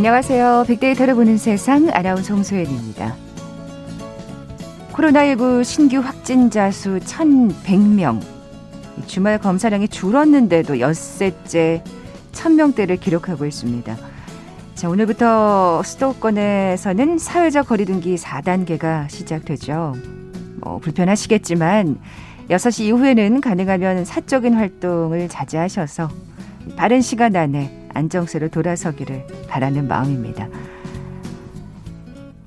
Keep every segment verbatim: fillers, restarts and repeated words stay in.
안녕하세요. 빅데이터를 보는 세상 아나운서 홍소연입니다. 코로나십구 신규 확진자 수 천백 명. 주말 검사량이 줄었는데도 엿새째 천 명대를 기록하고 있습니다. 자, 오늘부터 수도권에서는 사회적 거리두기 사 단계가 시작되죠. 뭐 불편하시겠지만 여섯 시 이후에는 가능하면 사적인 활동을 자제하셔서 빠른 시간 안에 안정세로 돌아서기를 바라는 마음입니다.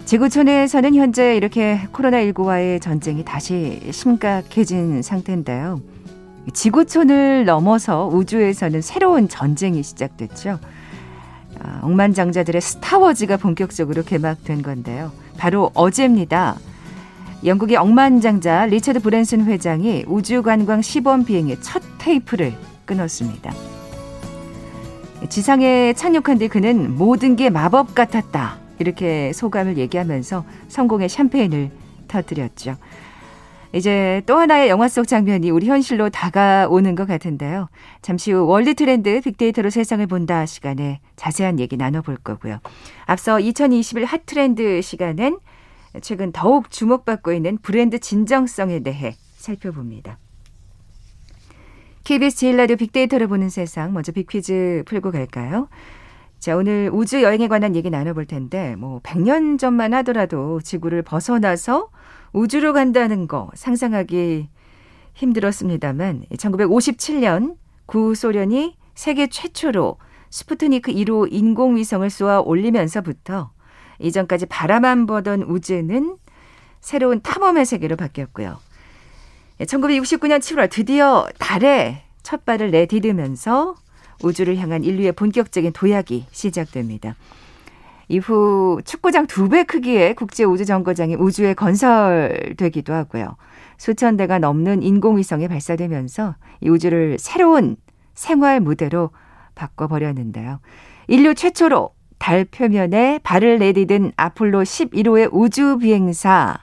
지구촌에서는 현재 이렇게 코로나십구와의 전쟁이 다시 심각해진 상태인데요. 지구촌을 넘어서 우주에서는 새로운 전쟁이 시작됐죠. 아, 억만장자들의 스타워즈가 본격적으로 개막된 건데요. 바로 어제입니다. 영국의 억만장자 리처드 브랜슨 회장이 우주관광 시범 비행의 첫 테이프를 끊었습니다. 지상에 착륙한 뒤 그는 모든 게 마법 같았다, 이렇게 소감을 얘기하면서 성공의 샴페인을 터뜨렸죠. 이제 또 하나의 영화 속 장면이 우리 현실로 다가오는 것 같은데요. 잠시 후 월드 트렌드 빅데이터로 세상을 본다 시간에 자세한 얘기 나눠볼 거고요. 앞서 이천이십일 핫 트렌드 시간엔 최근 더욱 주목받고 있는 브랜드 진정성에 대해 살펴봅니다. 케이비에스 제일 라디오 빅데이터를 보는 세상, 먼저 빅퀴즈 풀고 갈까요? 자, 오늘 우주 여행에 관한 얘기 나눠볼 텐데, 뭐 백 년 전만 하더라도 지구를 벗어나서 우주로 간다는 거 상상하기 힘들었습니다만, 천구백오십칠 년 구소련이 세계 최초로 스푸트니크 일 호 인공위성을 쏘아 올리면서부터 이전까지 바라만 보던 우주는 새로운 탐험의 세계로 바뀌었고요. 천구백육십구 년 칠월 드디어 달에 첫 발을 내디디면서 우주를 향한 인류의 본격적인 도약이 시작됩니다. 이후 축구장 두 배 크기의 국제우주정거장이 우주에 건설되기도 하고요. 수천 대가 넘는 인공위성이 발사되면서 이 우주를 새로운 생활 무대로 바꿔버렸는데요. 인류 최초로 달 표면에 발을 내디딘 아폴로 십일 호의 우주비행사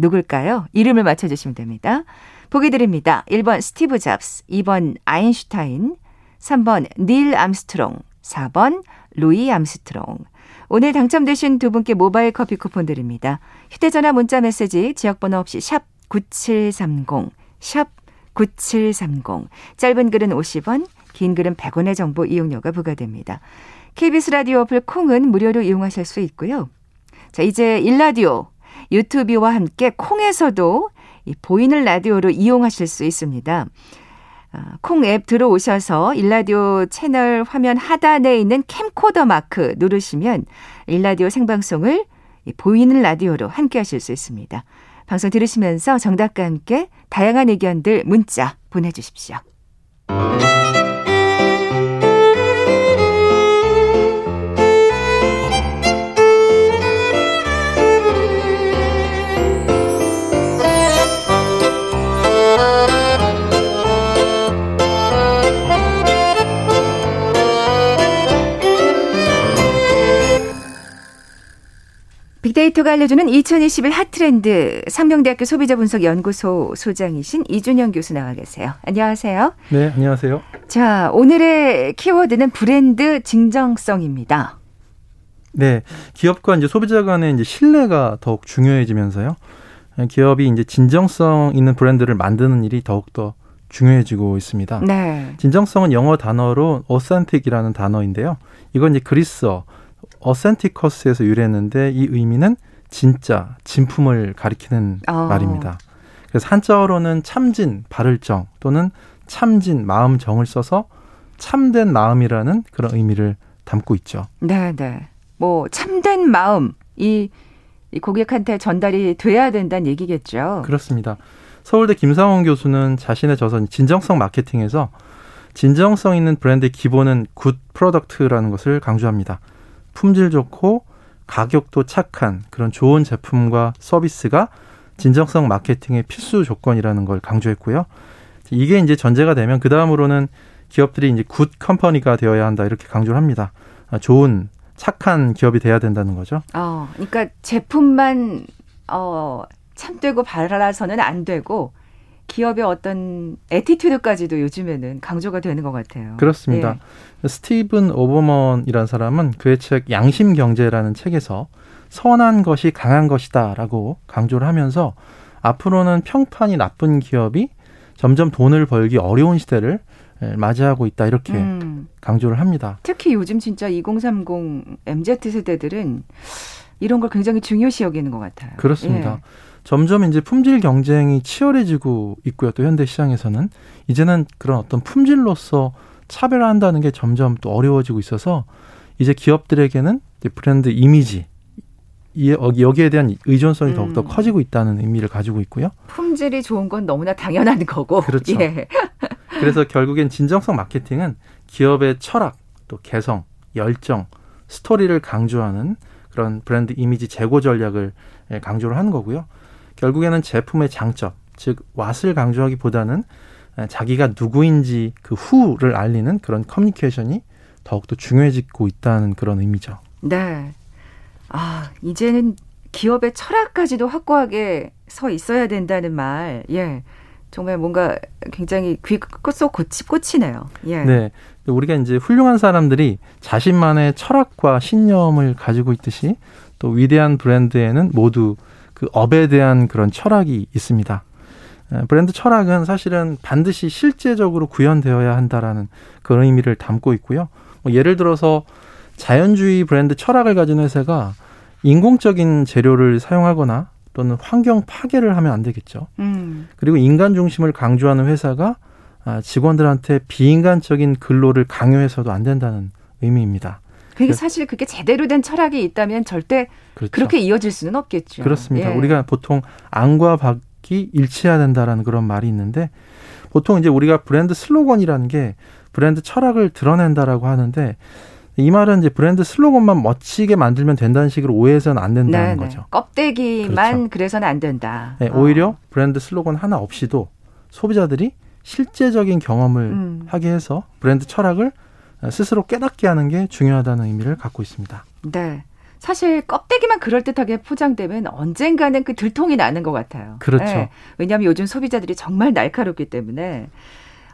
누굴까요? 이름을 맞춰주시면 됩니다. 보기 드립니다. 일 번 스티브 잡스, 이 번 아인슈타인, 삼 번 닐 암스트롱, 사 번 루이 암스트롱. 오늘 당첨되신 두 분께 모바일 커피 쿠폰 드립니다. 휴대전화 문자 메시지 지역번호 없이 샵 구칠삼공, 샵 구칠삼공. 짧은 글은 오십 원, 긴 글은 백 원의 정보 이용료가 부과됩니다. 케이비에스 라디오 어플 콩은 무료로 이용하실 수 있고요. 자, 이제 일 라디오 유튜브와 함께 콩에서도 이 보이는 라디오로 이용하실 수 있습니다. 콩 앱 들어오셔서 일 라디오 채널 화면 하단에 있는 캠코더 마크 누르시면 일 라디오 생방송을 보이는 라디오로 함께 하실 수 있습니다. 방송 들으시면서 정답과 함께 다양한 의견들 문자 보내주십시오. 빅데이터가 알려주는 이천이십일 핫트렌드, 상명대학교 소비자분석연구소 소장이신 이준영 교수 나와 계세요. 안녕하세요. 네, 안녕하세요. 자, 오늘의 키워드는 브랜드 진정성입니다. 네, 기업과 이제 소비자 간의 이제 신뢰가 더욱 중요해지면서요, 기업이 이제 진정성 있는 브랜드를 만드는 일이 더욱 더 중요해지고 있습니다. 네. 진정성은 영어 단어로 authentic이라는 단어인데요. 이건 이제 그리스어 어센티커스에서 유래했는데, 이 의미는 진짜, 진품을 가리키는 어. 말입니다. 그래서 한자어로는 참진, 발을정 또는 참진, 마음정을 써서 참된 마음이라는 그런 의미를 담고 있죠. 네, 네. 뭐 참된 마음, 이, 이 고객한테 전달이 돼야 된다는 얘기겠죠. 그렇습니다. 서울대 김상원 교수는 자신의 저선 진정성 마케팅에서 진정성 있는 브랜드의 기본은 굿 프로덕트라는 것을 강조합니다. 품질 좋고 가격도 착한 그런 좋은 제품과 서비스가 진정성 마케팅의 필수 조건이라는 걸 강조했고요. 이게 이제 전제가 되면 그 다음으로는 기업들이 이제 굿 컴퍼니가 되어야 한다, 이렇게 강조를 합니다. 좋은 착한 기업이 돼야 된다는 거죠. 어, 그러니까 제품만 어, 참되고 발라서는 안 되고 기업의 어떤 애티튜드까지도 요즘에는 강조가 되는 것 같아요. 그렇습니다. 예. 스티븐 오버먼이라는 사람은 그의 책 양심경제라는 책에서 선한 것이 강한 것이다 라고 강조를 하면서 앞으로는 평판이 나쁜 기업이 점점 돈을 벌기 어려운 시대를 맞이하고 있다 이렇게 음. 강조를 합니다. 특히 요즘 진짜 이공삼공 엠지 세대들은 이런 걸 굉장히 중요시 여기는 것 같아요. 그렇습니다. 예. 점점 이제 품질 경쟁이 치열해지고 있고요. 또 현대 시장에서는 이제는 그런 어떤 품질로서 차별화한다는 게 점점 또 어려워지고 있어서 이제 기업들에게는 이제 브랜드 이미지 여기에 대한 의존성이 더욱더 음. 커지고 있다는 의미를 가지고 있고요. 품질이 좋은 건 너무나 당연한 거고. 그렇죠. 예. 그래서 결국엔 진정성 마케팅은 기업의 철학, 또 개성, 열정, 스토리를 강조하는 그런 브랜드 이미지 제고 전략을 강조를 하는 거고요. 결국에는 제품의 장점, 즉 왓을 강조하기보다는 자기가 누구인지 그 후를 알리는 그런 커뮤니케이션이 더욱더 중요해지고 있다는 그런 의미죠. 네. 아, 이제는 기업의 철학까지도 확고하게 서 있어야 된다는 말, 예, 정말 뭔가 굉장히 귀 쏙 꽂히네요. 예. 네, 우리가 이제 훌륭한 사람들이 자신만의 철학과 신념을 가지고 있듯이 또 위대한 브랜드에는 모두 그 업에 대한 그런 철학이 있습니다. 브랜드 철학은 사실은 반드시 실제적으로 구현되어야 한다라는 그런 의미를 담고 있고요. 뭐 예를 들어서 자연주의 브랜드 철학을 가진 회사가 인공적인 재료를 사용하거나 또는 환경 파괴를 하면 안 되겠죠. 음. 그리고 인간 중심을 강조하는 회사가 직원들한테 비인간적인 근로를 강요해서도 안 된다는 의미입니다. 그게 사실 그게 제대로 된 철학이 있다면 절대 그렇죠. 그렇게 이어질 수는 없겠죠. 그렇습니다. 예. 우리가 보통 안과 밖이 일치해야 된다라는 그런 말이 있는데 보통 이제 우리가 브랜드 슬로건이라는 게 브랜드 철학을 드러낸다라고 하는데 이 말은 이제 브랜드 슬로건만 멋지게 만들면 된다는 식으로 오해해서는 안 된다는 네네. 거죠. 껍데기만 그렇죠. 그래서는 안 된다. 네, 오히려 어. 브랜드 슬로건 하나 없이도 소비자들이 실제적인 경험을 음. 하게 해서 브랜드 철학을 스스로 깨닫게 하는 게 중요하다는 의미를 갖고 있습니다. 네. 사실 껍데기만 그럴듯하게 포장되면 언젠가는 그 들통이 나는 것 같아요. 그렇죠. 네. 왜냐하면 요즘 소비자들이 정말 날카롭기 때문에.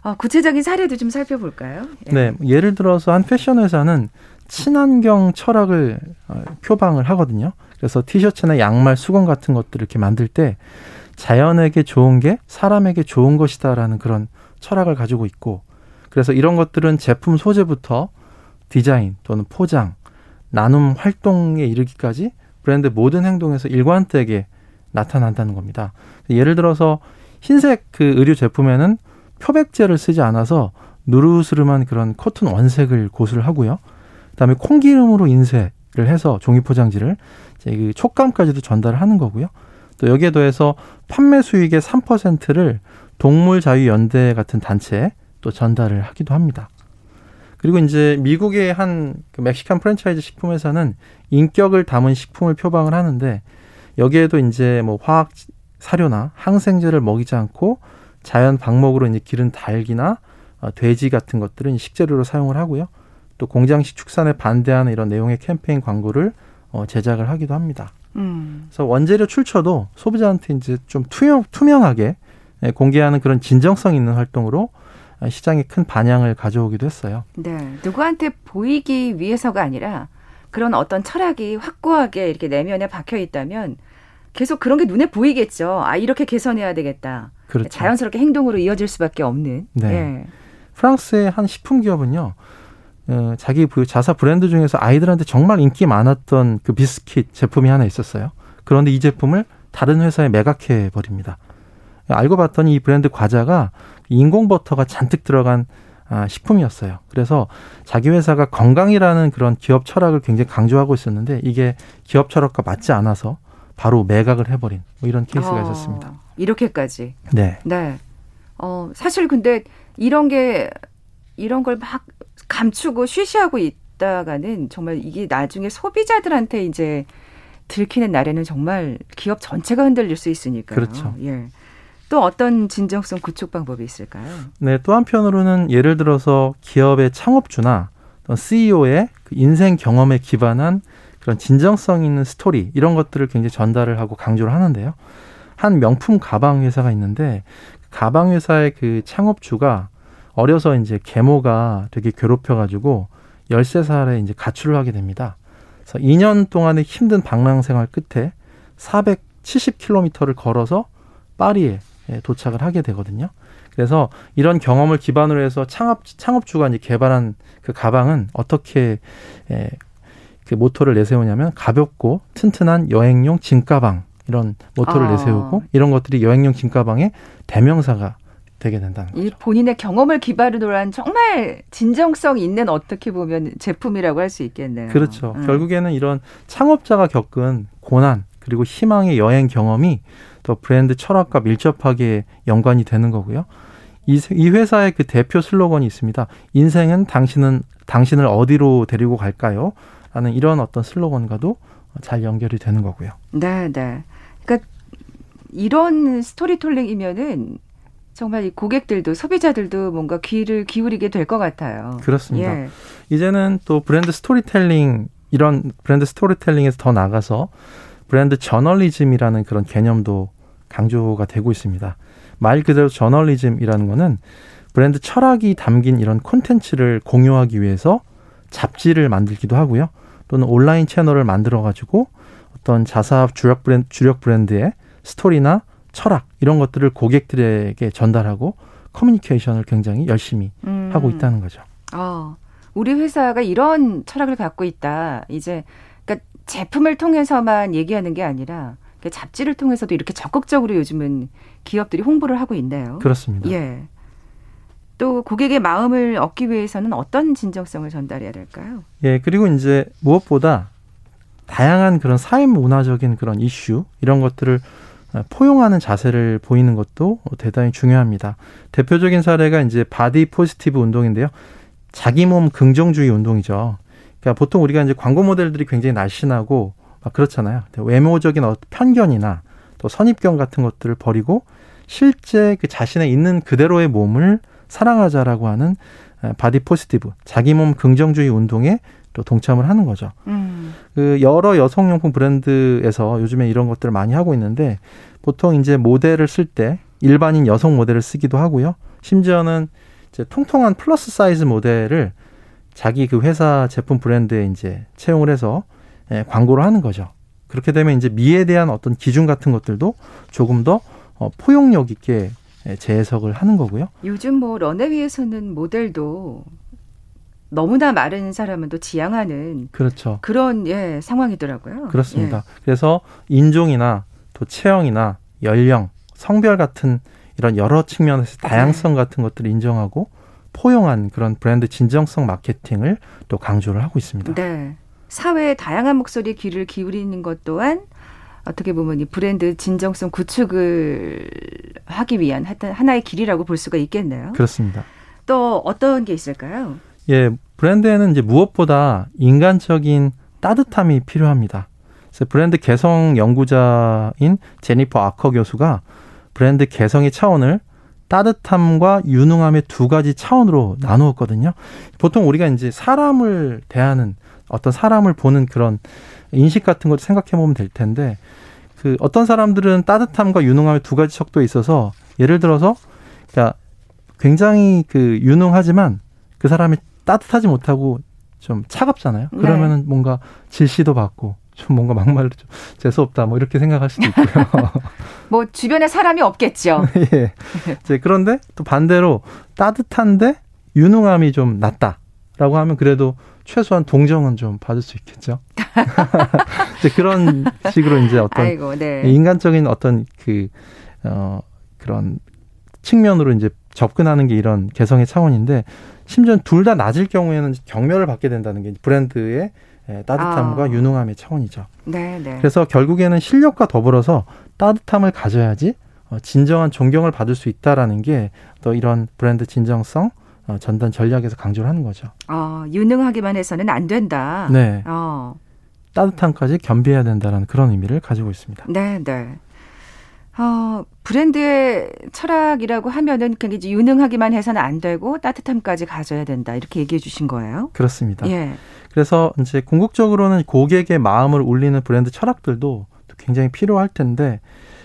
어, 구체적인 사례도 좀 살펴볼까요? 예. 네, 예를 들어서 한 패션 회사는 친환경 철학을 어, 표방을 하거든요. 그래서 티셔츠나 양말, 수건 같은 것들을 이렇게 만들 때 자연에게 좋은 게 사람에게 좋은 것이다라는 그런 철학을 가지고 있고 그래서 이런 것들은 제품 소재부터 디자인 또는 포장, 나눔 활동에 이르기까지 브랜드 모든 행동에서 일관되게 나타난다는 겁니다. 예를 들어서 흰색 그 의류 제품에는 표백제를 쓰지 않아서 누르스름한 그런 코튼 원색을 고수를 하고요. 그다음에 콩기름으로 인쇄를 해서 종이 포장지를 이제 그 촉감까지도 전달을 하는 거고요. 또 여기에 더해서 판매 수익의 삼 퍼센트를 동물자유연대 같은 단체에 또 전달을 하기도 합니다. 그리고 이제 미국의 한 그 멕시칸 프랜차이즈 식품 회사는 인격을 담은 식품을 표방을 하는데 여기에도 이제 뭐 화학 사료나 항생제를 먹이지 않고 자연 방목으로 이제 기른 닭이나 돼지 같은 것들은 식재료로 사용을 하고요. 또 공장식 축산에 반대하는 이런 내용의 캠페인 광고를 제작을 하기도 합니다. 음. 그래서 원재료 출처도 소비자한테 이제 좀 투명, 투명하게 공개하는 그런 진정성 있는 활동으로 시장에 큰 반향을 가져오기도 했어요. 네, 누구한테 보이기 위해서가 아니라 그런 어떤 철학이 확고하게 이렇게 내면에 박혀 있다면 계속 그런 게 눈에 보이겠죠. 아, 이렇게 개선해야 되겠다. 그렇죠. 자연스럽게 행동으로 이어질 수밖에 없는. 네. 예. 프랑스의 한 식품 기업은요. 어, 자기 자사 브랜드 중에서 아이들한테 정말 인기 많았던 그 비스킷 제품이 하나 있었어요. 그런데 이 제품을 다른 회사에 매각해 버립니다. 알고 봤더니 이 브랜드 과자가 인공버터가 잔뜩 들어간 아, 식품이었어요. 그래서 자기 회사가 건강이라는 그런 기업 철학을 굉장히 강조하고 있었는데 이게 기업 철학과 맞지 않아서 바로 매각을 해버린 뭐 이런 케이스가 어, 있었습니다. 이렇게까지. 네. 네. 어, 사실 근데 이런 게 이런 걸 막 감추고 쉬쉬하고 있다가는 정말 이게 나중에 소비자들한테 이제 들키는 날에는 정말 기업 전체가 흔들릴 수 있으니까요. 그렇죠. 예. 또 어떤 진정성 구축 방법이 있을까요? 네. 또 한편으로는 예를 들어서 기업의 창업주나 씨이오의 그 인생 경험에 기반한 그런 진정성 있는 스토리 이런 것들을 굉장히 전달을 하고 강조를 하는데요. 한 명품 가방 회사가 있는데 가방 회사의 그 창업주가 어려서 이제 계모가 되게 괴롭혀가지고 열세 살에 이제 가출을 하게 됩니다. 그래서 이 년 동안의 힘든 방랑 생활 끝에 사백칠십 킬로미터를 걸어서 파리에 도착을 하게 되거든요. 그래서 이런 경험을 기반으로 해서 창업, 창업주가 이제 개발한 그 가방은 어떻게 에, 그 모토를 내세우냐면 가볍고 튼튼한 여행용 짐가방 이런 모토를 아. 내세우고 이런 것들이 여행용 짐가방의 대명사가 되게 된다는 거죠. 이 본인의 경험을 기반으로 한 정말 진정성 있는 어떻게 보면 제품이라고 할 수 있겠네요. 그렇죠. 음. 결국에는 이런 창업자가 겪은 고난 그리고 희망의 여행 경험이 또 브랜드 철학과 밀접하게 연관이 되는 거고요. 이, 이 회사의 그 대표 슬로건이 있습니다. 인생은 당신은 당신을 어디로 데리고 갈까요? 라는 이런 어떤 슬로건과도 잘 연결이 되는 거고요. 네, 네. 그러니까 이런 스토리텔링이면은 정말 이 고객들도 소비자들도 뭔가 귀를 기울이게 될 것 같아요. 그렇습니다. 예. 이제는 또 브랜드 스토리텔링 이런 브랜드 스토리텔링에서 더 나가서 브랜드 저널리즘이라는 그런 개념도 강조가 되고 있습니다. 말 그대로 저널리즘이라는 거는 브랜드 철학이 담긴 이런 콘텐츠를 공유하기 위해서 잡지를 만들기도 하고요. 또는 온라인 채널을 만들어가지고 어떤 자사업 주력 브랜드, 주력 브랜드의 스토리나 철학 이런 것들을 고객들에게 전달하고 커뮤니케이션을 굉장히 열심히 음. 하고 있다는 거죠. 어, 우리 회사가 이런 철학을 갖고 있다. 이제 그러니까 제품을 통해서만 얘기하는 게 아니라 그러니까 잡지를 통해서도 이렇게 적극적으로 요즘은 기업들이 홍보를 하고 있네요. 그렇습니다. 예. 또 고객의 마음을 얻기 위해서는 어떤 진정성을 전달해야 될까요? 예, 그리고 이제 무엇보다 다양한 그런 사회 문화적인 그런 이슈 이런 것들을 포용하는 자세를 보이는 것도 대단히 중요합니다. 대표적인 사례가 이제 바디 포지티브 운동인데요. 자기 몸 긍정주의 운동이죠. 그러니까 보통 우리가 이제 광고 모델들이 굉장히 날씬하고 막 그렇잖아요. 외모적인 편견이나 또 선입견 같은 것들을 버리고 실제 그 자신의 있는 그대로의 몸을 사랑하자라고 하는 바디 포지티브, 자기 몸 긍정주의 운동에 또 동참을 하는 거죠. 음. 그 여러 여성용품 브랜드에서 요즘에 이런 것들을 많이 하고 있는데 보통 이제 모델을 쓸 때 일반인 여성 모델을 쓰기도 하고요. 심지어는 이제 통통한 플러스 사이즈 모델을 자기 그 회사 제품 브랜드에 이제 채용을 해서 광고를 하는 거죠. 그렇게 되면 이제 미에 대한 어떤 기준 같은 것들도 조금 더 포용력 있게 재해석을 하는 거고요. 요즘 뭐 런웨이에서는 모델도 너무나 마른 사람은 또 지향하는 그렇죠. 그런 예, 상황이더라고요. 그렇습니다. 예. 그래서 인종이나 또 체형이나 연령, 성별 같은 이런 여러 측면에서 다양성 네. 같은 것들을 인정하고 포용한 그런 브랜드 진정성 마케팅을 또 강조를 하고 있습니다. 네, 사회의 다양한 목소리에 귀를 기울이는 것 또한 어떻게 보면 이 브랜드 진정성 구축을 하기 위한 하나의 길이라고 볼 수가 있겠네요. 그렇습니다. 또 어떤 게 있을까요? 예, 브랜드에는 이제 무엇보다 인간적인 따뜻함이 필요합니다. 그래서 브랜드 개성 연구자인 제니퍼 아커 교수가 브랜드 개성의 차원을 따뜻함과 유능함의 두 가지 차원으로 나누었거든요. 보통 우리가 이제 사람을 대하는 어떤 사람을 보는 그런 인식 같은 것도 생각해 보면 될 텐데 그 어떤 사람들은 따뜻함과 유능함의 두 가지 척도에 있어서 예를 들어서 그러니까 굉장히 그 유능하지만 그 사람이 따뜻하지 못하고 좀 차갑잖아요. 그러면은 네. 뭔가 질시도 받고 좀 뭔가 막말로 좀 재수없다 뭐 이렇게 생각할 수도 있고요. 뭐 주변에 사람이 없겠죠. 예. 이제 그런데 또 반대로 따뜻한데 유능함이 좀 낮다라고 하면 그래도 최소한 동정은 좀 받을 수 있겠죠. 이제 그런 식으로 이제 어떤 아이고, 네. 인간적인 어떤 그 어, 그런 측면으로 이제 접근하는 게 이런 개성의 차원인데 심지어 둘 다 낮을 경우에는 경멸을 받게 된다는 게 브랜드의 따뜻함과 아. 유능함의 차원이죠. 네, 네. 그래서 결국에는 실력과 더불어서 따뜻함을 가져야지 진정한 존경을 받을 수 있다라는 게 또 이런 브랜드 진정성 전단 전략에서 강조를 하는 거죠. 어, 유능하기만 해서는 안 된다. 네. 어. 따뜻함까지 겸비해야 된다라는 그런 의미를 가지고 있습니다. 네, 네. 어, 브랜드의 철학이라고 하면은 그냥 이제 유능하기만 해서는 안 되고 따뜻함까지 가져야 된다. 이렇게 얘기해 주신 거예요? 그렇습니다. 예. 그래서 이제 궁극적으로는 고객의 마음을 울리는 브랜드 철학들도 굉장히 필요할 텐데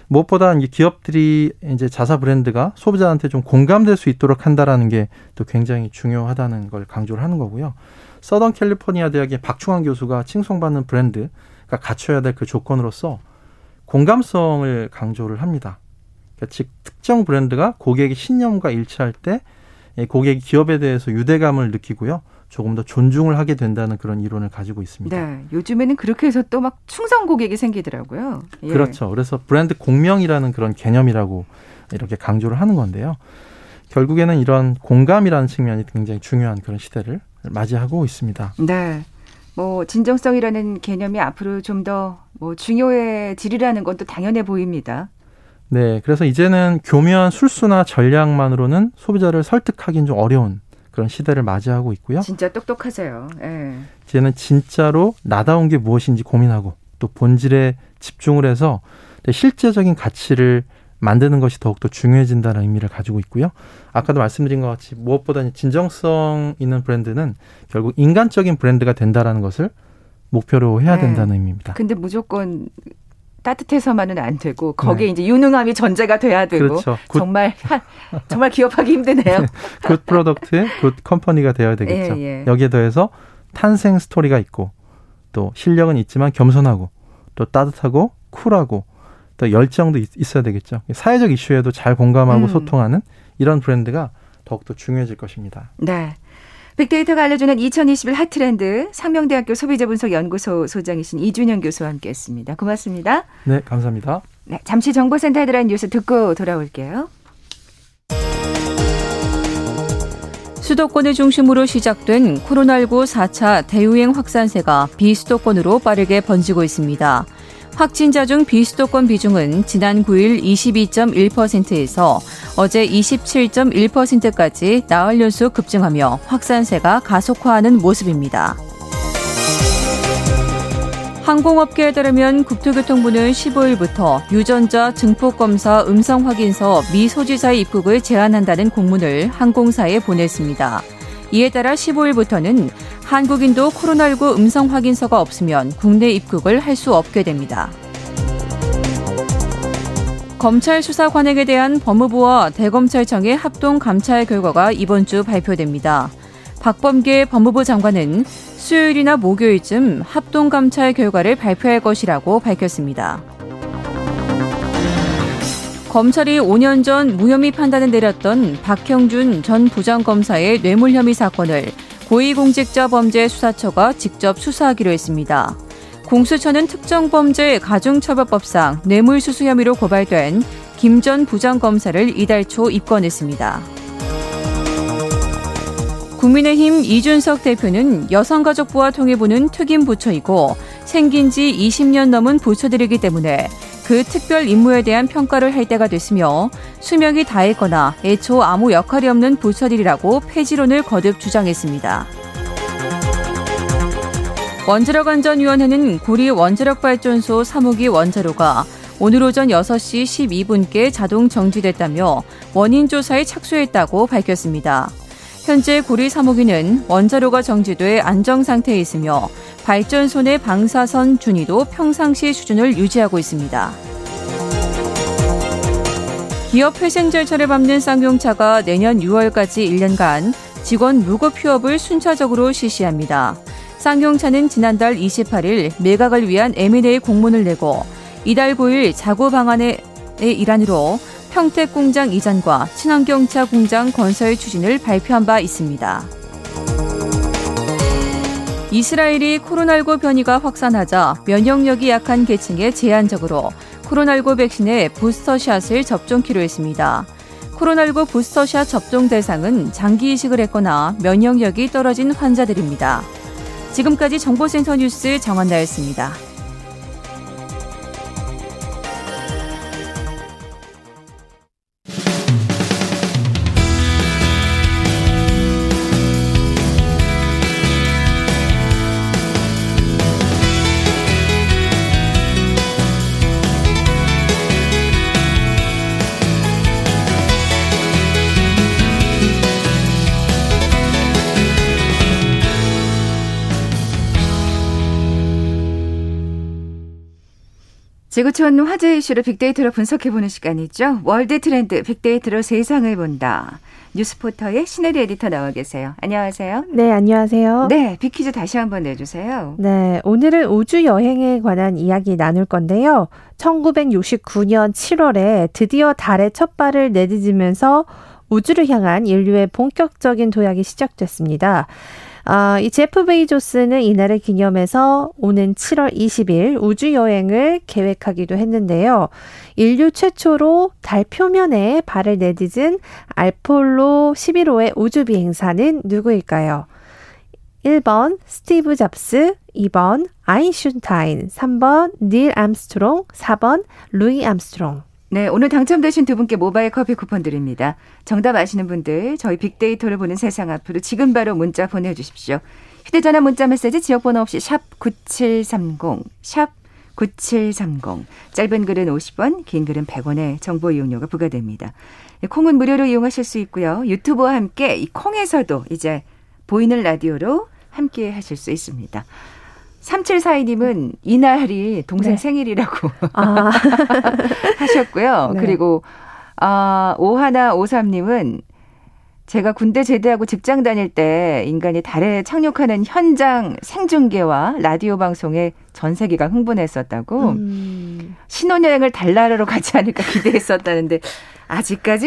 무엇보다 이제 기업들이 이제 자사 브랜드가 소비자한테 좀 공감될 수 있도록 한다라는 게 또 굉장히 중요하다는 걸 강조를 하는 거고요. 서던 캘리포니아 대학의 박충환 교수가 칭송받는 브랜드가 갖춰야 될 그 조건으로서 공감성을 강조를 합니다. 그러니까 즉 특정 브랜드가 고객의 신념과 일치할 때 고객이 기업에 대해서 유대감을 느끼고요. 조금 더 존중을 하게 된다는 그런 이론을 가지고 있습니다. 네, 요즘에는 그렇게 해서 또 막 충성 고객이 생기더라고요. 예. 그렇죠. 그래서 브랜드 공명이라는 그런 개념이라고 이렇게 강조를 하는 건데요. 결국에는 이런 공감이라는 측면이 굉장히 중요한 그런 시대를 맞이하고 있습니다. 네. 뭐 진정성이라는 개념이 앞으로 좀 더 뭐 중요해지리라는 건 또 당연해 보입니다. 네. 그래서 이제는 교묘한 술수나 전략만으로는 소비자를 설득하기는 좀 어려운 그런 시대를 맞이하고 있고요. 진짜 똑똑하세요. 예. 이제는 진짜로 나다운 게 무엇인지 고민하고 또 본질에 집중을 해서 실제적인 가치를 만드는 것이 더욱더 중요해진다는 의미를 가지고 있고요. 아까도 말씀드린 것 같이 무엇보다 진정성 있는 브랜드는 결국 인간적인 브랜드가 된다라는 것을 목표로 해야 된다는 네. 의미입니다. 근데 무조건 따뜻해서만은 안 되고 거기에 네. 이제 유능함이 전제가 돼야 되고 그렇죠. 정말 정말 기업하기 힘드네요. 굿 프로덕트, 굿 컴퍼니가 되어야 되겠죠. 예, 예. 여기에 더해서 탄생 스토리가 있고 또 실력은 있지만 겸손하고 또 따뜻하고 쿨하고 또 열정도 있어야 되겠죠. 사회적 이슈에도 잘 공감하고 음. 소통하는 이런 브랜드가 더욱더 중요해질 것입니다. 네. 빅데이터가 알려주는 이천이십일 핫트렌드 상명대학교 소비자분석연구소 소장이신 이준영 교수와 함께했습니다. 고맙습니다. 네, 감사합니다. 네, 잠시 정보센터에 들어간 뉴스 듣고 돌아올게요. 수도권을 중심으로 시작된 코로나십구 사 차 대유행 확산세가 비수도권으로 빠르게 번지고 있습니다. 확진자 중 비수도권 비중은 지난 구일 이십이 점 일 퍼센트에서 어제 이십칠 점 일 퍼센트까지 나흘 연속 급증하며 확산세가 가속화하는 모습입니다. 항공업계에 따르면 국토교통부는 십오일부터 유전자 증폭검사 음성 확인서 미소지자의 입국을 제한한다는 공문을 항공사에 보냈습니다. 이에 따라 십오일부터는 한국인도 코로나십구 음성 확인서가 없으면 국내 입국을 할 수 없게 됩니다. 검찰 수사 관행에 대한 법무부와 대검찰청의 합동 감찰 결과가 이번 주 발표됩니다. 박범계 법무부 장관은 수요일이나 목요일쯤 합동 감찰 결과를 발표할 것이라고 밝혔습니다. 검찰이 오 년 전 무혐의 판단을 내렸던 박형준 전 부장검사의 뇌물 혐의 사건을 고위공직자범죄수사처가 직접 수사하기로 했습니다. 공수처는 특정범죄 가중처벌법상 뇌물수수 혐의로 고발된 김 전 부장검사를 이달 초 입건했습니다. 국민의힘 이준석 대표는 여성가족부와 통일부는 특임 부처이고 생긴 지 이십 년 넘은 부처들이기 때문에 그 특별 임무에 대한 평가를 할 때가 됐으며 수명이 다했거나 애초 아무 역할이 없는 부처들이라고 폐지론을 거듭 주장했습니다. 원자력안전위원회는 구리 원자력발전소 삼호기 원자로가 오늘 오전 여섯 시 십이 분께 자동 정지됐다며 원인 조사에 착수했다고 밝혔습니다. 현재 구리 삼호기는 원자로가 정지돼 안정상태에 있으며 발전소 내 방사선 준위도 평상시 수준을 유지하고 있습니다. 기업 회생 절차를 밟는 쌍용차가 내년 유월까지 일 년간 직원 무급 휴업을 순차적으로 실시합니다. 쌍용차는 지난달 이십팔일 매각을 위한 엠 앤 에이 공문을 내고 이달 구일 자구 방안의 일환으로 평택 공장 이전과 친환경차 공장 건설 추진을 발표한 바 있습니다. 이스라엘이 코로나십구 변이가 확산하자 면역력이 약한 계층에 제한적으로 코로나십구 백신의 부스터샷을 접종키로 했습니다. 코로나십구 부스터샷 접종 대상은 장기 이식을 했거나 면역력이 떨어진 환자들입니다. 지금까지 정보센터 뉴스 정한나였습니다. 지구촌 화제 이슈를 빅데이터로 분석해보는 시간이죠. 월드 트렌드 빅데이터로 세상을 본다. 뉴스포터의 신혜리 에디터 나와 계세요. 안녕하세요. 네, 안녕하세요. 네, 빅퀴즈 다시 한번 내주세요. 네, 오늘은 우주 여행에 관한 이야기 나눌 건데요. 천구백육십구 년 칠월에 드디어 달에 첫 발을 내딛으면서 우주를 향한 인류의 본격적인 도약이 시작됐습니다. 아, 이 제프 베이조스는 이날을 기념해서 오는 칠월 이십일 우주여행을 계획하기도 했는데요. 인류 최초로 달 표면에 발을 내딛은 아폴로 십일 호의 우주비행사는 누구일까요? 일 번 스티브 잡스, 이 번 아인슈타인, 삼 번 닐 암스트롱, 사 번 루이 암스트롱. 네, 오늘 당첨되신 두 분께 모바일 커피 쿠폰 드립니다. 정답 아시는 분들 저희 빅데이터를 보는 세상 앞으로 지금 바로 문자 보내주십시오. 휴대전화 문자 메시지 지역번호 없이 샵 구칠삼공, 샵 구칠삼공. 짧은 글은 오십 원, 긴 글은 백 원의 정보 이용료가 부과됩니다. 콩은 무료로 이용하실 수 있고요. 유튜브와 함께 이 콩에서도 이제 보이는 라디오로 함께 하실 수 있습니다. 삼칠사이 님은 이날이 동생 네. 생일이라고 아. 하셨고요. 네. 그리고 어, 오일오삼 님은 제가 군대 제대하고 직장 다닐 때 인간이 달에 착륙하는 현장 생중계와 라디오 방송에 전 세계가 흥분했었다고 음. 신혼여행을 달나라로 가지 않을까 기대했었다는데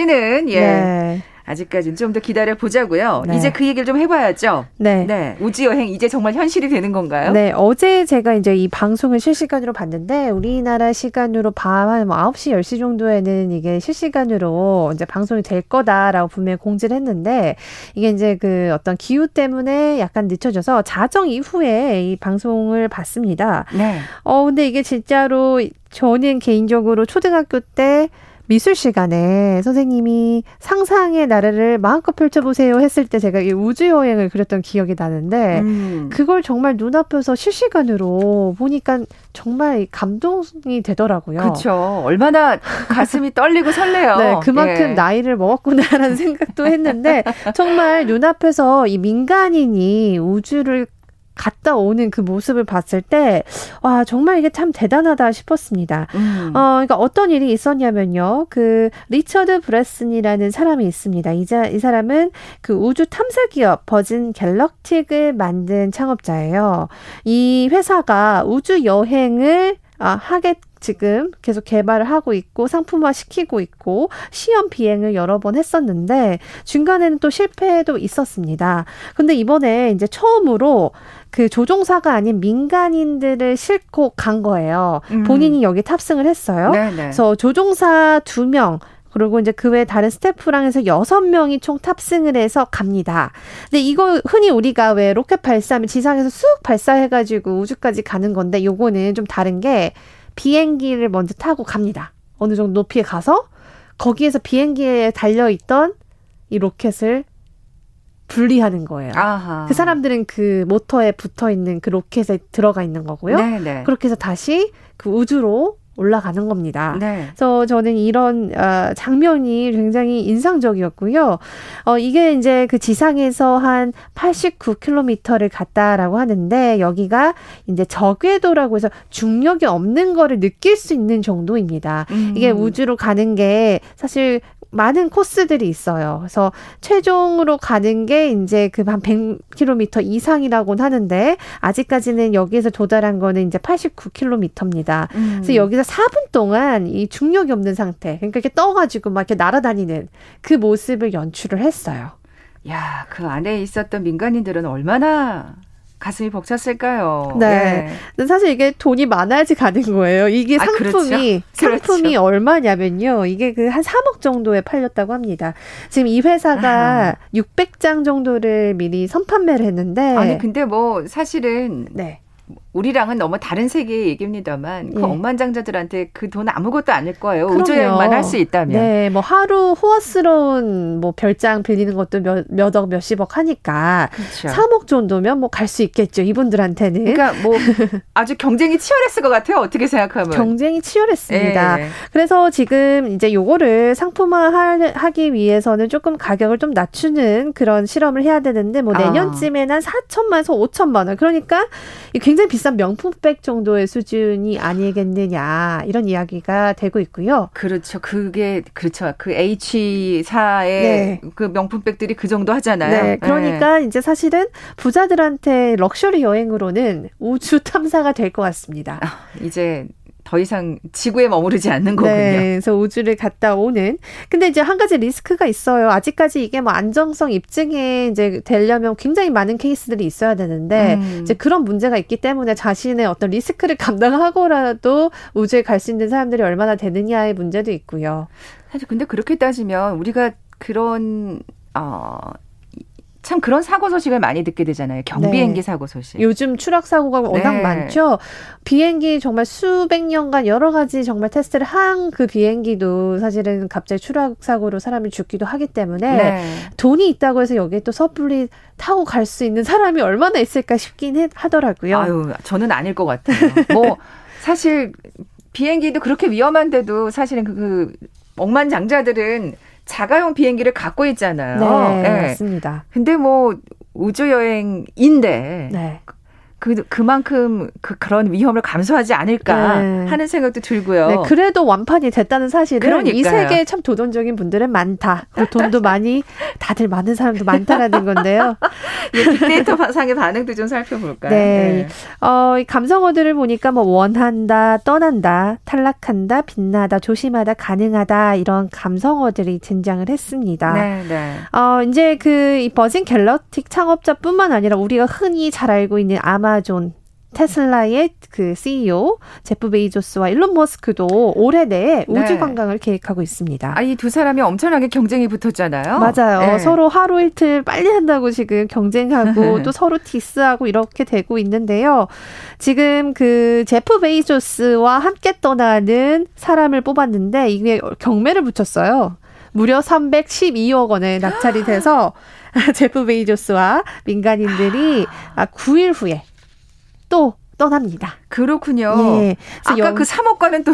아직까지는 예. 네. 아직까지는 좀 더 기다려보자고요. 네. 이제 그 얘기를 좀 해봐야죠. 네. 네. 우주여행 이제 정말 현실이 되는 건가요? 네. 어제 제가 이제 이 방송을 실시간으로 봤는데 우리나라 시간으로 밤 한 아홉 시, 열 시 정도에는 이게 실시간으로 이제 방송이 될 거다라고 분명히 공지를 했는데 이게 이제 그 어떤 기후 때문에 약간 늦춰져서 자정 이후에 이 방송을 봤습니다. 네. 어, 근데 이게 진짜로 저는 개인적으로 초등학교 때 미술 시간에 선생님이 상상의 나래를 마음껏 펼쳐보세요 했을 때 제가 이 우주여행을 그렸던 기억이 나는데 음. 그걸 정말 눈앞에서 실시간으로 보니까 정말 감동이 되더라고요. 그렇죠. 얼마나 가슴이 떨리고 설레요. 네, 그만큼 예. 나이를 먹었구나라는 생각도 했는데 정말 눈앞에서 이 민간인이 우주를 갔다 오는 그 모습을 봤을 때 와 정말 이게 참 대단하다 싶었습니다. 음. 어, 그러니까 어떤 일이 있었냐면요. 그 리처드 브랜슨이라는 사람이 있습니다. 이자 이 사람은 그 우주 탐사 기업 버진 갤럭틱을 만든 창업자예요. 이 회사가 우주 여행을 아, 하게 지금 계속 개발을 하고 있고 상품화시키고 있고 시험 비행을 여러 번 했었는데 중간에는 또 실패도 있었습니다. 근데 이번에 이제 처음으로 그 조종사가 아닌 민간인들을 싣고 간 거예요. 음. 본인이 여기 탑승을 했어요. 네네. 그래서 조종사 두 명 그리고 이제 그 외에 다른 스태프랑 해서 여섯 명이 총 탑승을 해서 갑니다. 근데 이거 흔히 우리가 왜 로켓 발사하면 지상에서 쑥 발사해가지고 우주까지 가는 건데 요거는 좀 다른 게 비행기를 먼저 타고 갑니다. 어느 정도 높이에 가서 거기에서 비행기에 달려있던 이 로켓을 분리하는 거예요. 아하. 그 사람들은 그 모터에 붙어있는 그 로켓에 들어가 있는 거고요. 네네. 그렇게 해서 다시 그 우주로 올라가는 겁니다. 네. 그래서 저는 이런 어, 장면이 굉장히 인상적이었고요. 어, 이게 이제 그 지상에서 한 팔십구 킬로미터를 갔다라고 하는데 여기가 이제 저궤도라고 해서 중력이 없는 거를 느낄 수 있는 정도입니다. 음. 이게 우주로 가는 게 사실 많은 코스들이 있어요. 그래서 최종으로 가는 게 이제 그 한 백 킬로미터 이상이라고는 하는데 아직까지는 여기에서 도달한 거는 이제 팔십구 킬로미터입니다. 음. 그래서 여기서 사 분 동안 이 중력이 없는 상태, 그러니까 이렇게 떠가지고 막 이렇게 날아다니는 그 모습을 연출을 했어요. 야, 그 안에 있었던 민간인들은 얼마나 가슴이 벅찼을까요? 네. 예. 사실 이게 돈이 많아야지 가는 거예요. 이게 상품이, 아, 그렇죠. 상품이 그렇죠. 얼마냐면요. 이게 그 한 삼억 정도에 팔렸다고 합니다. 지금 이 회사가 아. 육백 장 정도를 미리 선판매를 했는데. 아니, 근데 뭐 사실은. 네. 우리랑은 너무 다른 세계의 얘기입니다만 그 예. 억만장자들한테 그 돈 아무것도 아닐 거예요. 우주여행만 할 수 있다면. 네, 뭐 하루 호화스러운 뭐 별장 빌리는 것도 몇, 몇억 몇십억 하니까 그렇죠. 삼억 정도면 뭐 갈 수 있겠죠. 이분들한테는. 그러니까 뭐 아주 경쟁이 치열했을 것 같아요. 어떻게 생각하면. 경쟁이 치열했습니다. 예. 그래서 지금 이제 요거를 상품화하기 위해서는 조금 가격을 좀 낮추는 그런 실험을 해야 되는데 뭐 내년쯤에는 한 사천만에서 오천만 원. 그러니까 굉장히 굉장히 비싼 명품백 정도의 수준이 아니겠느냐 이런 이야기가 되고 있고요. 그렇죠. 그게 그렇죠. 그 H사의 네. 그 명품백들이 그 정도 하잖아요. 네. 그러니까 네. 이제 사실은 부자들한테 럭셔리 여행으로는 우주 탐사가 될 것 같습니다. 아, 이제 더 이상 지구에 머무르지 않는 거군요. 네, 그래서 우주를 갔다 오는. 근데 이제 한 가지 리스크가 있어요. 아직까지 이게 뭐 안정성 입증이 이제 되려면 굉장히 많은 케이스들이 있어야 되는데 음. 이제 그런 문제가 있기 때문에 자신의 어떤 리스크를 감당하고라도 우주에 갈 수 있는 사람들이 얼마나 되느냐의 문제도 있고요. 사실 근데 그렇게 따지면 우리가 그런 어. 참 그런 사고 소식을 많이 듣게 되잖아요. 경비행기 네. 사고 소식. 요즘 추락 사고가 워낙 네. 많죠. 비행기 정말 수백 년간 여러 가지 정말 테스트를 한 그 비행기도 사실은 갑자기 추락 사고로 사람이 죽기도 하기 때문에 네. 돈이 있다고 해서 여기에 또 섣불리 타고 갈 수 있는 사람이 얼마나 있을까 싶긴 하더라고요. 아유, 저는 아닐 것 같아요. 뭐 사실 비행기도 그렇게 위험한데도 사실은 그, 그 억만장자들은 자가용 비행기를 갖고 있잖아요. 네, 네. 맞습니다. 근데 뭐 우주여행인데 네. 그, 그만큼 그, 그런 위험을 감수하지 않을까 네. 하는 생각도 들고요. 네, 그래도 완판이 됐다는 사실은 그러니까요. 이 세계에 참 도전적인 분들은 많다. 그리고 돈도 많이 다들 많은 사람도 많다라는 건데요. 예, 빅데이터 상의 반응도 좀 살펴볼까요? 네. 네. 어, 이 감성어들을 보니까 뭐 원한다, 떠난다, 탈락한다, 빛나다, 조심하다, 가능하다 이런 감성어들이 등장을 했습니다. 네, 네. 어, 이제 그 이 버진 갤럭틱 창업자뿐만 아니라 우리가 흔히 잘 알고 있는 아마 아마존, 테슬라의 그 씨이오 제프 베이조스와 일론 머스크도 올해 내에 우주 관광을 네. 계획하고 있습니다. 아, 이 두 사람이 엄청나게 경쟁이 붙었잖아요. 맞아요. 네. 서로 하루 이틀 빨리 한다고 지금 경쟁하고 또 서로 디스하고 이렇게 되고 있는데요. 지금 그 제프 베이조스와 함께 떠나는 사람을 뽑았는데 이게 경매를 붙였어요. 무려 삼백십이억 원에 낙찰이 돼서 제프 베이조스와 민간인들이 구일 후에 또 떠납니다. 그렇군요. 예. 아까 영... 그 삼억과는 또,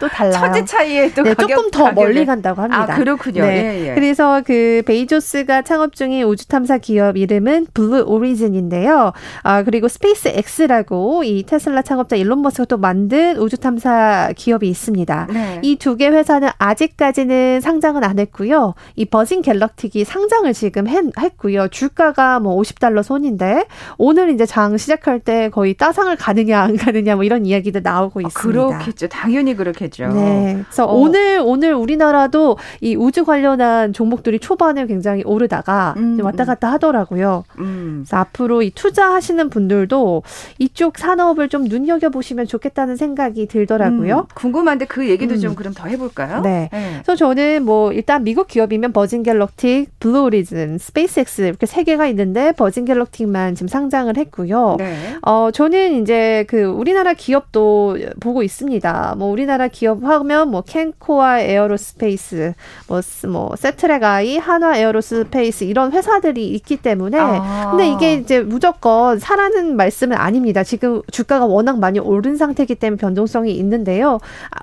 또 달라요. 천지 차이에 또 네, 가격, 조금 더 가격에. 멀리 간다고 합니다. 아, 그렇군요. 네. 예, 예. 그래서 그 베이조스가 창업 중인 우주탐사 기업 이름은 블루 오리진인데요. 아, 그리고 스페이스 X라고 이 테슬라 창업자 일론 머스크가 또 만든 우주탐사 기업이 있습니다. 네. 이 두 개 회사는 아직까지는 상장은 안 했고요. 이 버진 갤럭틱이 상장을 지금 했, 했고요. 주가가 뭐 오십 달러 손인데 오늘 이제 장 시작할 때 거의 따상을 가느냐 안 가느냐 뭐 이런 이야기도 나오고 있습니다. 아, 그렇겠죠. 당연히 그렇겠죠. 네. 그래서 어. 오늘 오늘 우리나라도 이 우주 관련한 종목들이 초반에 굉장히 오르다가 음, 왔다 갔다 하더라고요. 음. 그래서 앞으로 이 투자하시는 분들도 이쪽 산업을 좀 눈여겨 보시면 좋겠다는 생각이 들더라고요. 음, 궁금한데 그 얘기도 음. 좀 그럼 더 해볼까요? 네. 네. 그래서 저는 뭐 일단 미국 기업이면 버진 갤럭틱, 블루 오리진, 스페이스X 이렇게 세 개가 있는데 버진 갤럭틱만 지금 상장을 했고요. 네. 어 저는 이제 그 우리나라 기업도 보고 있습니다. 뭐 우리나라 기업 하면 뭐 캔코아 에어로스페이스, 뭐, 뭐 세트랙 아이, 한화 에어로스페이스 이런 회사들이 있기 때문에 아. 근데 이게 이제 무조건 사라는 말씀은 아닙니다. 지금 주가가 워낙 많이 오른 상태이기 때문에 변동성이 있는데요.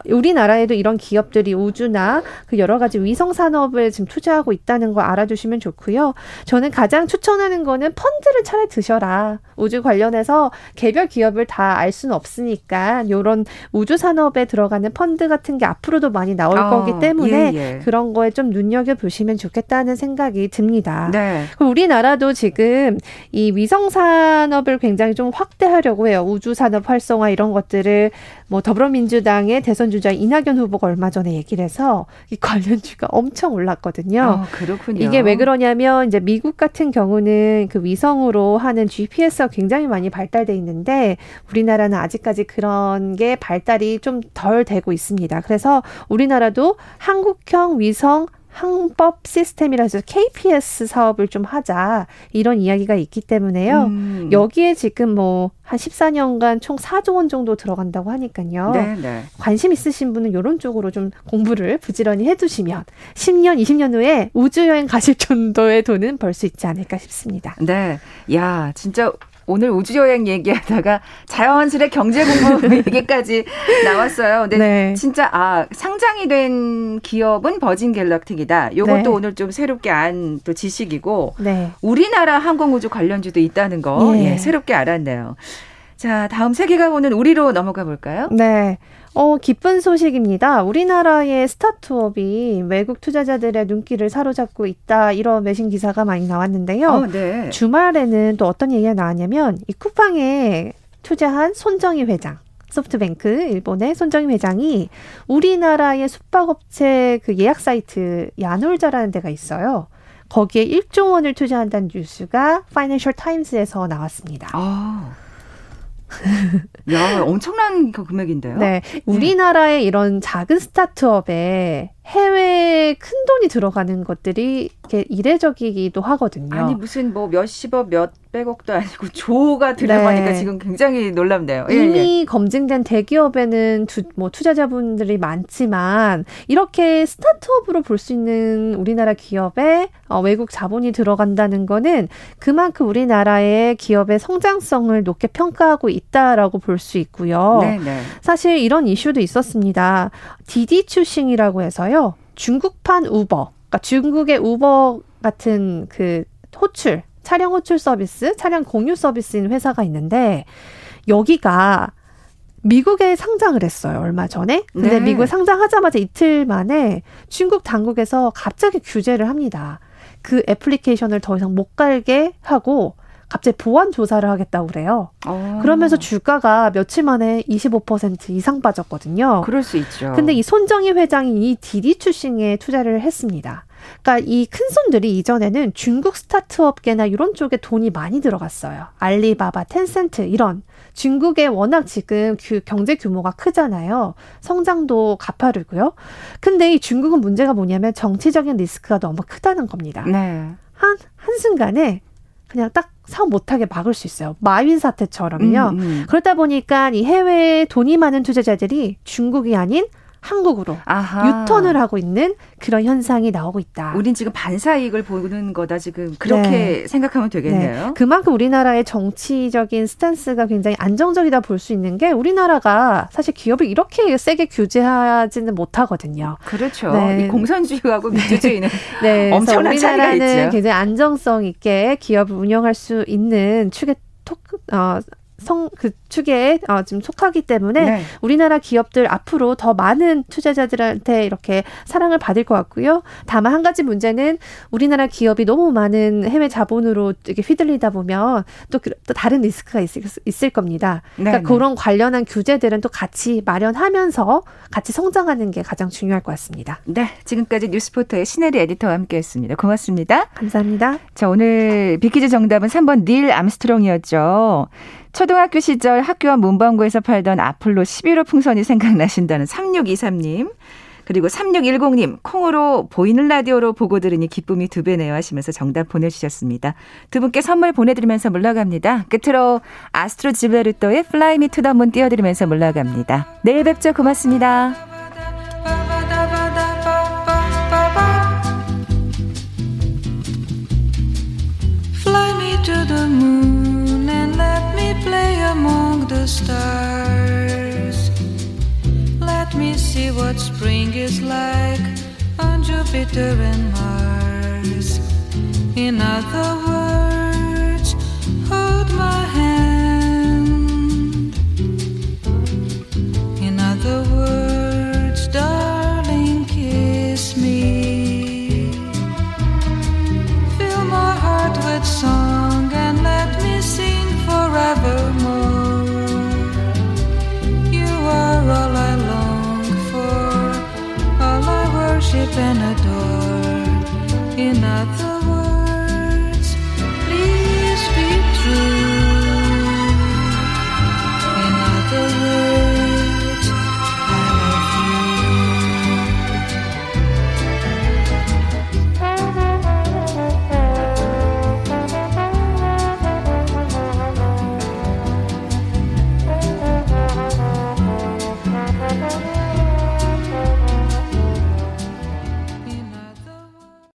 우리나라에도 이런 기업들이 우주나 그 여러 가지 위성 산업을 지금 투자하고 있다는 거 알아두시면 좋고요. 저는 가장 추천하는 거는 펀드를 차라리 드셔라. 우주 관련해서 개별 기업을 다 알 수는 없으니까 이런 우주 산업에 들어가는 펀드 같은 게 앞으로도 많이 나올 어, 거기 때문에 예, 예. 그런 거에 좀 눈여겨 보시면 좋겠다는 생각이 듭니다. 네. 그럼 우리나라도 지금 이 위성 산업을 굉장히 좀 확대하려고 해요. 우주 산업 활성화 이런 것들을 뭐 더불어민주당의 대선 주자 이낙연 후보가 얼마 전에 얘기를 해서 이 관련주가 엄청 올랐거든요. 어, 그렇군요. 이게 왜 그러냐면 이제 미국 같은 경우는 그 위성으로 하는 지피에스가 굉장히 많이 발달돼 있는데 우리나라는 아직까지 그런 게 발달이 좀 덜 되고 있습니다. 그래서 우리나라도 한국형 위성 항법 시스템이라 해서 케이피에스 사업을 좀 하자 이런 이야기가 있기 때문에요. 음. 여기에 지금 뭐 한 십사 년간 총 사조 원 정도 들어간다고 하니까요. 네, 네. 관심 있으신 분은 이런 쪽으로 좀 공부를 부지런히 해두시면 십 년, 이십 년 후에 우주여행 가실 정도의 돈은 벌 수 있지 않을까 싶습니다. 네, 야 진짜... 오늘 우주여행 얘기하다가 자연스레 경제 공부 얘기까지 나왔어요. 근데 네. 진짜 아 상장이 된 기업은 버진 갤럭틱이다. 이것도 네. 오늘 좀 새롭게 안 또 지식이고 네. 우리나라 항공우주 관련주도 있다는 거 예. 예, 새롭게 알았네요. 자, 다음 세계가 보는 우리로 넘어가 볼까요? 네. 어, 기쁜 소식입니다. 우리나라의 스타트업이 외국 투자자들의 눈길을 사로잡고 있다. 이런 매신 기사가 많이 나왔는데요. 어, 네. 주말에는 또 어떤 얘기가 나왔냐면 이 쿠팡에 투자한 손정의 회장. 소프트뱅크 일본의 손정의 회장이 우리나라의 숙박업체 그 예약 사이트 야놀자라는 데가 있어요. 거기에 일조 원을 투자한다는 뉴스가 파이낸셜 타임스에서 나왔습니다. 아. 야, 엄청난 금액인데요. 네, 우리나라의 이런 작은 스타트업에 해외에 큰 돈이 들어가는 것들이 이렇게 이례적이기도 하거든요. 아니 무슨 뭐 몇십억 몇백억도 아니고 조가 들어가니까 네. 지금 굉장히 놀랍네요. 이미 예, 예. 검증된 대기업에는 두, 뭐 투자자분들이 많지만 이렇게 스타트업으로 볼 수 있는 우리나라 기업에 어, 외국 자본이 들어간다는 거는 그만큼 우리나라의 기업의 성장성을 높게 평가하고 있다라고 볼 수 있고요. 네, 네. 사실 이런 이슈도 있었습니다. 디디추싱이라고 해서요. 중국판 우버, 그러니까 중국의 우버 같은 그 호출, 차량 호출 서비스, 차량 공유 서비스인 회사가 있는데 여기가 미국에 상장을 했어요. 얼마 전에. 근데 네. 미국에 상장하자마자 이틀 만에 중국 당국에서 갑자기 규제를 합니다. 그 애플리케이션을 더 이상 못 깔게 하고 갑자기 보안 조사를 하겠다고 그래요. 오. 그러면서 주가가 며칠 만에 이십오 퍼센트 이상 빠졌거든요. 그럴 수 있죠. 근데 이 손정의 회장이 이 디디추싱에 투자를 했습니다. 그러니까 이 큰손들이 이전에는 중국 스타트업계나 이런 쪽에 돈이 많이 들어갔어요. 알리바바, 텐센트 이런. 중국의 워낙 지금 경제 규모가 크잖아요. 성장도 가파르고요. 근데 이 중국은 문제가 뭐냐면 정치적인 리스크가 너무 크다는 겁니다. 네. 한, 한순간에 그냥 딱 사업 못하게 막을 수 있어요. 마윈 사태처럼요. 음, 음. 그러다 보니까 이 해외에 돈이 많은 투자자들이 중국이 아닌 한국으로 아하. 유턴을 하고 있는 그런 현상이 나오고 있다. 우린 지금 반사이익을 보는 거다 지금 그렇게 네. 생각하면 되겠네요. 네. 그만큼 우리나라의 정치적인 스탠스가 굉장히 안정적이다 볼 수 있는 게 우리나라가 사실 기업을 이렇게 세게 규제하지는 못하거든요. 그렇죠. 네. 이 공산주의하고 민주주의는 네. 네. 엄청난 차이가 있죠. 우리나라는 굉장히 안정성 있게 기업을 운영할 수 있는 축의 톡, 어, 성, 그 축에 어, 지금 속하기 때문에 네. 우리나라 기업들 앞으로 더 많은 투자자들한테 이렇게 사랑을 받을 것 같고요. 다만 한 가지 문제는 우리나라 기업이 너무 많은 해외 자본으로 이렇게 휘둘리다 보면 또, 또 다른 리스크가 있을, 있을 겁니다. 그러니까 네네. 그런 관련한 규제들은 또 같이 마련하면서 같이 성장하는 게 가장 중요할 것 같습니다. 네, 지금까지 뉴스포터의 신혜리 에디터와 함께했습니다. 고맙습니다. 감사합니다. 자, 오늘 빅퀴즈 정답은 삼 번 닐 암스트롱이었죠. 초등학교 시절 학교와 문방구에서 팔던 아폴로 십일 호 풍선이 생각나신다는 삼육이삼 님. 그리고 삼육일공 님. 콩으로 보이는 라디오로 보고 들으니 기쁨이 두 배네요 하시면서 정답 보내주셨습니다. 두 분께 선물 보내드리면서 물러갑니다. 끝으로 아스트로 지베르토의 Fly Me to the Moon 띄워드리면서 물러갑니다. 내일 뵙죠. 고맙습니다. Among the stars, let me see what spring is like on Jupiter and Mars. In other words.